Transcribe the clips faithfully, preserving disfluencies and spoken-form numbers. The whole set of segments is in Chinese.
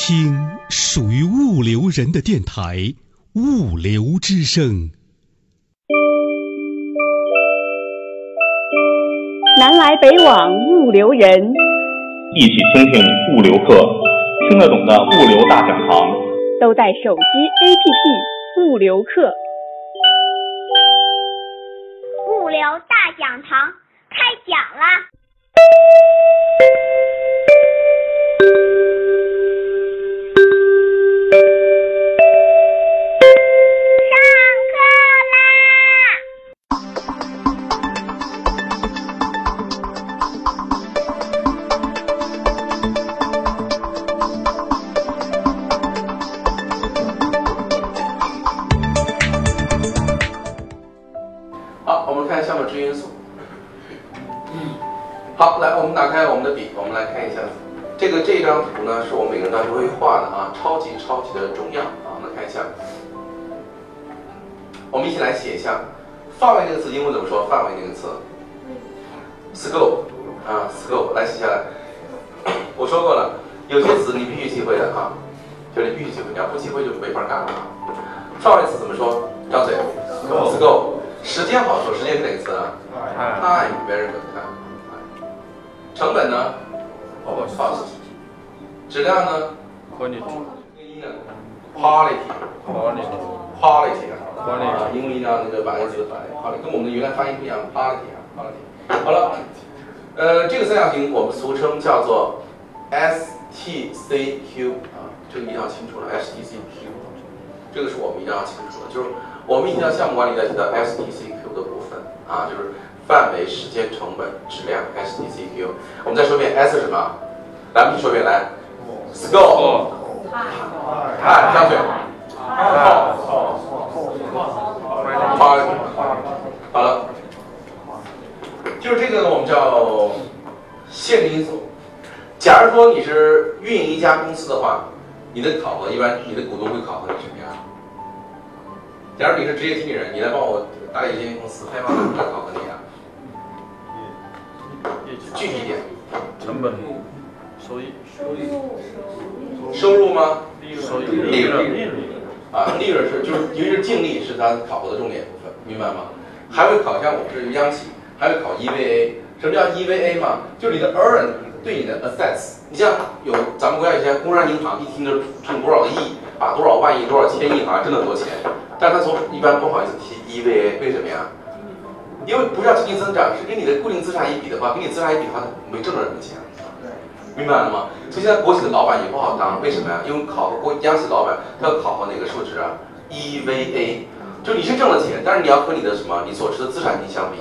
听属于物流人的电台，物流之声。南来北往物流人，一起听听物流课，听得懂的物流大讲堂，都在手机 A P P 物流课。物流大讲堂开讲啦！范围这个词英文怎么说？范围这个词 scope 啊 scope 来写下来。我说过了，有些词你必须记会的啊，就是你必须记会，你要不记会就没法干了。范围词怎么说？张嘴 scope。 时间好说，时间是哪个词啊？ time very good。 成本呢？ cost。 质量呢？ quality。 quality quality啊，英文一定要那个把那几个翻译好了，跟我们的原来发音不一样，八点啊，八点。好了，呃，这个三角形我们俗称叫做 S T C Q 啊，这个一定要清楚了 ，S T C Q， 这个是我们一定要清楚的，就是我们一定要项目管理在提到 S T C Q 的部分啊，就是范围、时间、成本、质量 S T C Q。我们再说一遍 S 是什么？来，我们说一遍来 ，scope， 看，张嘴。好了，就是这个呢，我们叫限制因素。假如说你是运营一家公司的话，你的考核一般，你的股东会考核你什么样？假如你是职业经理人，你来帮我打理一间公司，开发怎么来考核你啊？具体一点，成本、收益、收入吗？利润。啊，利润是就是，尤其是净利是它考核的重点部分，明白吗？还会考像我们是央企，还会考 E V A。 什么叫 E V A 嘛？就是你的 earn 对你的 assets。 你像有咱们国家以前工商银行一听就挣多少亿啊，多少万亿，多少千亿啊，挣得多钱，但是他从一般不好意思提 E V A。 为什么呀？因为不是要经济增长，是跟你的固定资产一比的话，跟你资产一比的话，它没挣着什么钱，明白了吗？所以现在国企的老板也不好当，为什么呀？因为考核央企老板，他要考核哪个数值啊 ？E V A， 就你是挣了钱，但是你要和你的什么，你所持的资产相比，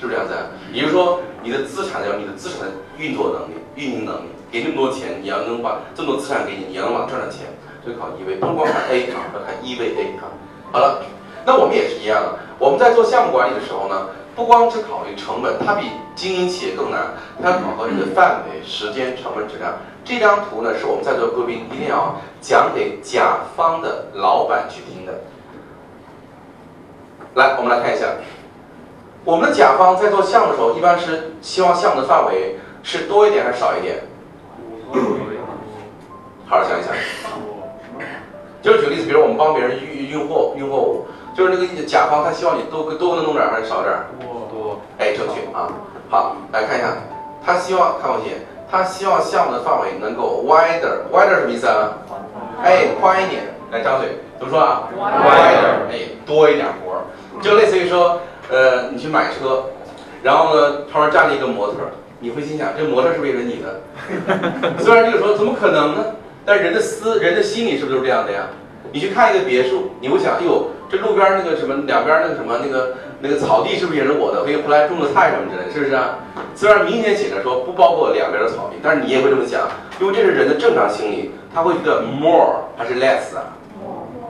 是不是这样子？也就是说，你的资产要你的资产的运作能力、运营能力，给这么多钱，你要能把这么多资产给你，你要能把赚上钱，就考 E V A， 不光看 A 啊，要看 E V A 啊。好了，那我们也是一样的，我们在做项目管理的时候呢，不光是考虑成本，它比经营企业更难，它要考核你的范围、时间、成本、质量。这张图呢，是我们在座贵宾一定要讲给甲方的老板去听的。来，我们来看一下，我们的甲方在做项目的时候，一般是希望项目的范围是多一点还是少一点？好好想一想。就是举个例子，比如我们帮别人运运货，运货物。就是那个甲方，他希望你多多能弄点还是少点？多多。哎，正确啊。好，来看一下，他希望看过去，他希望项目的范围能够 wider。wider 什么意思啊？哎，宽一点。来，张嘴怎么说啊 ？wider。哎，多一点活儿，就类似于说，呃，你去买车，然后呢，旁边站了一个模特，你会心想，这模特是不是也是你的？虽然这个时候怎么可能呢？但人的思，人的心理是不是都是这样的呀？你去看一个别墅，你会想，哎呦。这路边那个什么，两边那个什么，那个那个草地是不是也是我的？可以回来种个菜什么之类的，是不是啊？虽然明显写着说不包括两边的草地，但是你也会这么想，因为这是人的正常心理，他会觉得 more 还是 less 啊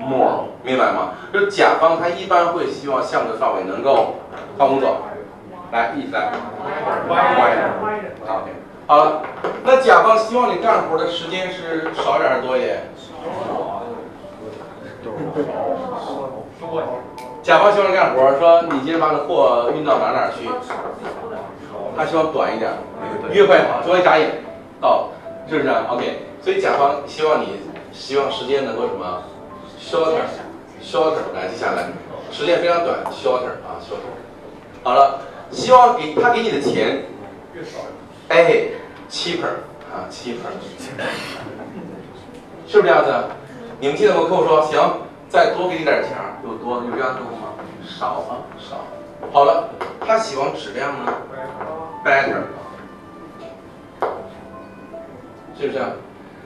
？more， 明白吗？就是甲方他一般会希望项目的范围能够放工作，来，一起来，好，好了。那甲方希望你干活的时间是少点还是多一点？甲方希望干活，说你今天把这货运到哪哪去，他希望短一点，越快越好。稍微眨眼，到是不是、啊、？OK， 所以甲方希望你希望时间能够什么 shorter shorter 来，接下来时间非常短 shorter 啊 shorter。好了，希望给他给你的钱越少，哎 cheaper 啊 cheaper， 是不是这样子？你们记得我跟我说行，再多给你点钱，有多有这样的客户吗？少啊少。好了，他希望质量呢 better。 是不是？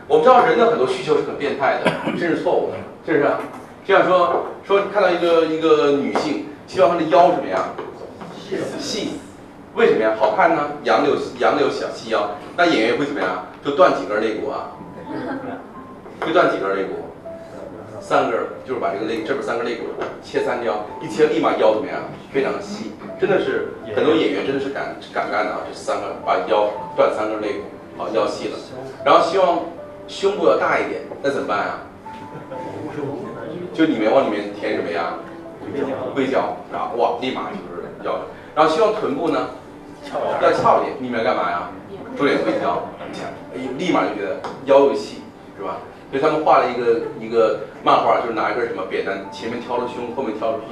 我们知道人的很多需求是很变态的，甚至错误的，是不是？就像说说看到一个一个女性，希望她的腰什么呀？细，为什么呀？好看呢？杨柳杨柳小细腰，那演员会怎么样？就断几根肋骨啊？会断几根肋骨？三根，就是把这个肋这边三根肋骨切三条，一切立马腰怎么样？非常细，真的是很多演员真的是敢敢干的啊！这三个把腰断三根肋骨。 好，腰细了，然后希望胸部要大一点，那怎么办啊？就里面往里面填什么呀？硅胶，然后哇，立马就是腰。然后希望臀部呢，要翘一点，里面干嘛呀？做点硅胶，立马就觉得腰又细，是吧？所以他们画了一个一个漫画，就是拿一根什么扁担，前面挑了胸，后面挑了屁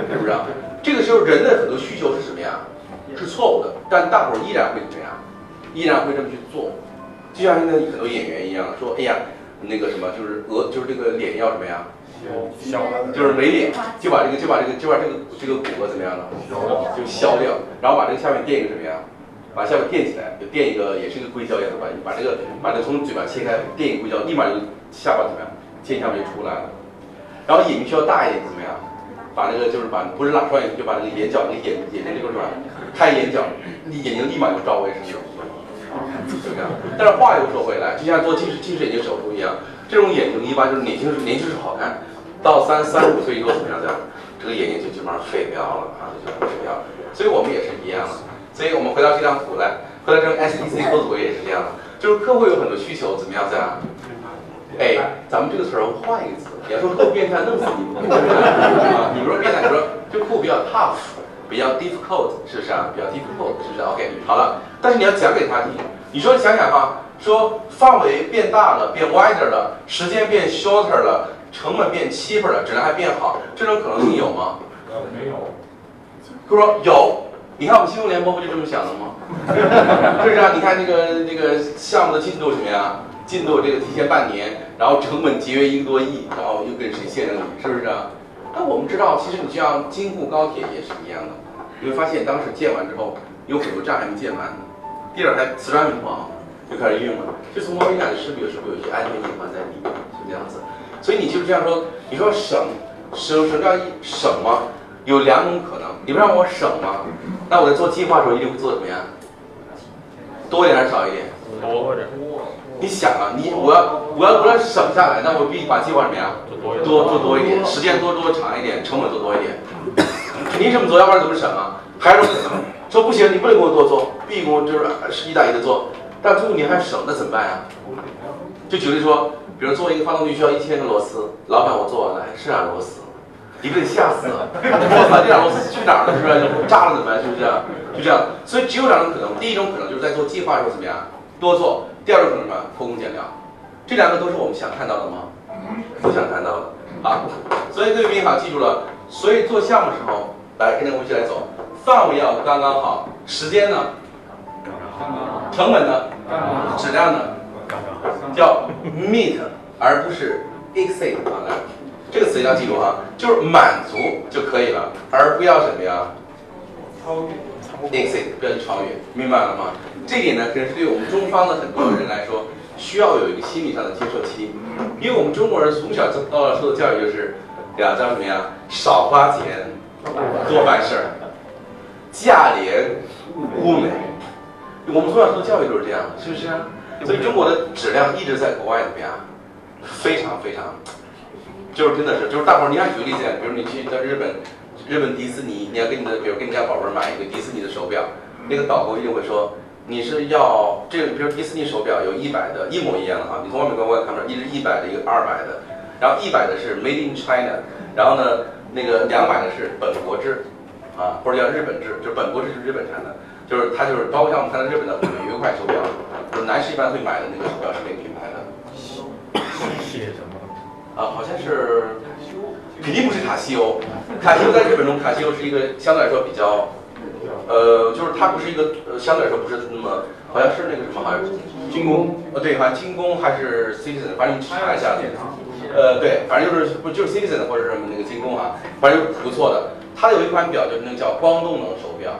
股，是不是啊？这个时候人的很多需求是什么呀？是错误的，但大伙儿依然会怎么样？ 依然会这么去做，就像现在很多演员一样，说哎呀，那个什么就是额就是这个脸要什么呀？削，就是没脸，就把这个就把这个就把这个这个骨骼怎么样了？就削掉，然后把这个下面垫一个什么呀？把下面垫起来，就垫一个也是一个硅胶一样的吧，把这个把这个从嘴巴切开，垫一个硅胶，立马就下巴怎么样？尖下巴就出来了。然后眼睛需要大一点，怎么样？把那个就是把不是拉双眼皮，就把那个眼角那个眼眼睛这个什么，开眼角，眼睛立马就招为什么？ 对不对？但是话又说回来，就像做近视近视眼睛手术一样，这种眼睛一般就是年轻时年轻时好看，到三三五岁以后怎么样的，这个眼睛就基本上废掉了啊，就废掉了。所以我们也是一样的。所以我们回到这张图来，回到这个 S D C 构图也是这样的，就是客户有很多需求，怎么样子啊？哎，咱们这个词儿换一个词，你要说客户变态弄死你，啊，你不说变态，你说这客户比较 tough， 比较 difficult， 是不是啊？比较 difficult， 是不是 ？OK， 好了，但是你要讲给他听。 你说想想哈，说范围变大了，变 wider 了，时间变 shorter 了，成本变 cheaper 了，质量还变好，这种可能性有吗？没有。他说有，你看我们新闻联播不就这么想的吗？是不是啊？你看这个这个项目的进度什么呀？进度这个提前半年，然后成本节约一个多亿，然后又跟谁现任了？是不是啊？那我们知道，其实你就像京沪高铁也是一样的，你会发现当时建完之后，有很多站还没建完。 第二台瓷砖平房就开始运了，就从某种感觉是不是有时候有些安全隐患在里面，是这样子。所以你就是这样说，你说省省省这样一省吗？有两种可能，你不让我省吗？那我在做计划的时候一定会做怎么样？多一点还是少一点？多一点。你想啊，你我要我要我要省下来，那我必须把计划怎么样？多做多一点，时间多多长一点，成本做多一点。你怎么做？要不然怎么省啊？还是不省？ 说不行，你不能给我多做，必须给我就是一打一的做。但最后你还省，那怎么办呀、啊？就举例说，比如做一个发动机需要一千个螺丝，老板我做完了还剩俩螺丝，你不得吓死了？我操，这俩螺丝去哪儿了？是不是？炸了怎么办？是不是？就这样。所以只有两种可能，第一种可能就是在做计划的时候怎么样多做，第二种可能什么偷工减料。这两个都是我们想看到的吗？不想看到的啊。所以各位宾好，记住了。所以做项目的时候，来跟着我们一起来走。 范围要刚刚好，时间呢？成本呢？质量呢？叫 meet， 而不是 exceed 啊，来，这个词一定要记住啊，就是满足就可以了，而不要什么呀？超越 ，exceed 不要去超越，明白了吗？这点呢，可能是对我们中方的很多人来说，需要有一个心理上的接受期，因为我们中国人从小到大受的教育就是，呀，叫什么呀？少花钱，多办事儿。 价廉物美，我们从小受教育就是这样，是不是啊？所以中国的质量一直在国外怎么样？非常非常，就是真的是，就是大伙儿，你看举个例子，比如你去到日本，日本迪士尼，你要跟你的，比如跟你家宝贝买一个迪士尼的手表，那个导购一定会说，你是要这个，比如迪士尼手表有一百的，一模一样的啊，你从外面观看看不到，一是一百的，一个二百的，然后一百的是 Made in China， 然后呢，那个两百的是本国制。 啊，或者叫日本制，就是本国制就是日本产的，就是它就是包括像我们看到日本的每一块手表，就是男士一般会买的那个手表是哪个品牌的？是什么？啊，好像是卡西欧，肯定不是卡西欧。卡西欧在日本中，卡西欧是一个相对来说比较，呃，就是它不是一个、呃、相对来说不是那么，好像是那个什么，好像是精工，呃，对，好像精工还是 Citizen， 反正你查一下。呃，对，反正就是不就是 Citizen 或者什么那个精工啊，反正不错的。它有一款表就是那个叫光动能手表，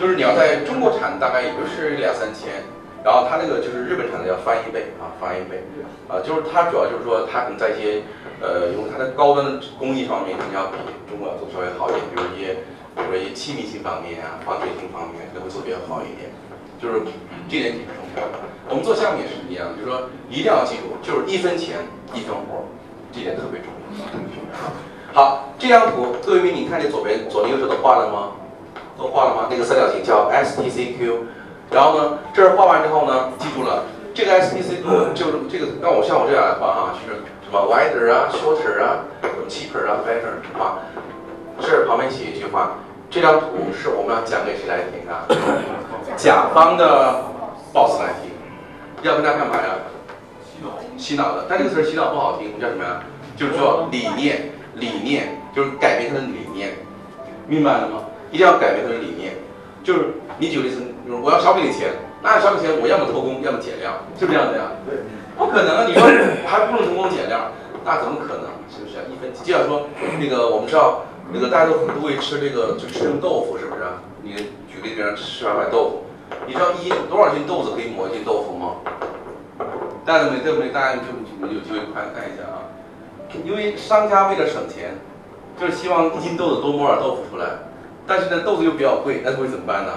就是你要在中国产大概也就是两三千，然后它那个就是日本产的要翻一倍啊，翻一倍啊，就是它主要就是说它可能在一些呃，因为它的高端的工艺方面可能要比中国要做稍微好一点，比如一些比如说一些亲密性方面啊、防水性方面可能会做比较好一点，就是这点挺重要的。我们做项目也是一样，就是说一定要记住，就是一分钱一分货，这点特别重要，特别重要。好，这张图各位民你看见左边左邻右舍都画了吗？都画了吗？那个三角形叫 S T C Q， 然后呢，这儿画完之后呢，记住了这个 S T C Q 就是这个，让我像我这样来画啊，就是什么 wider 啊、shorter 啊、cheaper 啊、better 啊，这儿旁边写一句话，这张图是我们要讲给谁来听啊？甲方的 boss 来听，要跟他干嘛呀？洗脑，洗脑的，但这个词洗脑不好听，我们叫什么呀？就是说理念。理念就是改变他的理念，明白了吗？一定要改变他的理念。就是你举例子，就是我要少给你钱，那少给钱我要么偷工，要么减量，是不是这样子呀？对，不可能啊！你说我还不能偷工减量，那怎么可能？是不是啊？一分就像说那个我们知道那个大家都都会吃这个，就吃成豆腐，是不是啊？你举例子，吃完买豆腐，你知道一多少斤豆子可以磨一斤豆腐吗？大家没对不对？大家就有机会看看一下啊。因为商家为了省钱，就是希望一斤豆子多磨点豆腐出来，但是呢豆子又比较贵，那会怎么办呢？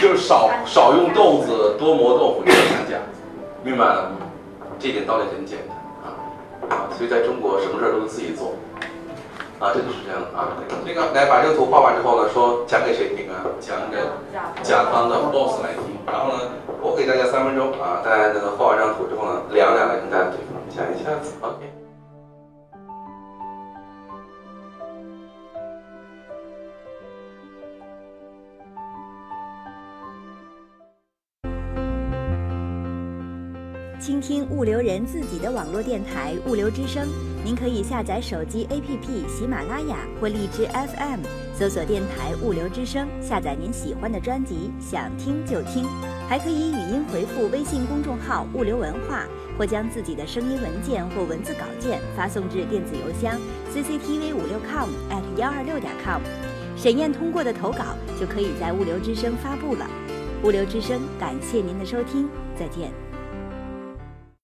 就是少少用豆子，多磨豆腐，这个砍价，明白了吗？这点道理很简单啊啊！所以在中国什么事都能自己做啊，这就是这样啊。这个来把这个图画完之后呢，说讲给谁听啊？讲给甲方的 boss 来听。然后呢，我给大家三分钟啊，大家那个画完这张图之后呢，聊聊来跟大家对方。讲一下子 ，OK。倾听物流人自己的网络电台《物流之声》，您可以下载手机 A P P 喜马拉雅或荔枝 F M， 搜索电台《物流之声》，下载您喜欢的专辑，想听就听。还可以语音回复微信公众号“物流文化”，或将自己的声音文件或文字稿件发送至电子邮箱 c c t v 五六 com at 一二六 点 com， 审验通过的投稿就可以在《物流之声》发布了。《物流之声》感谢您的收听，再见。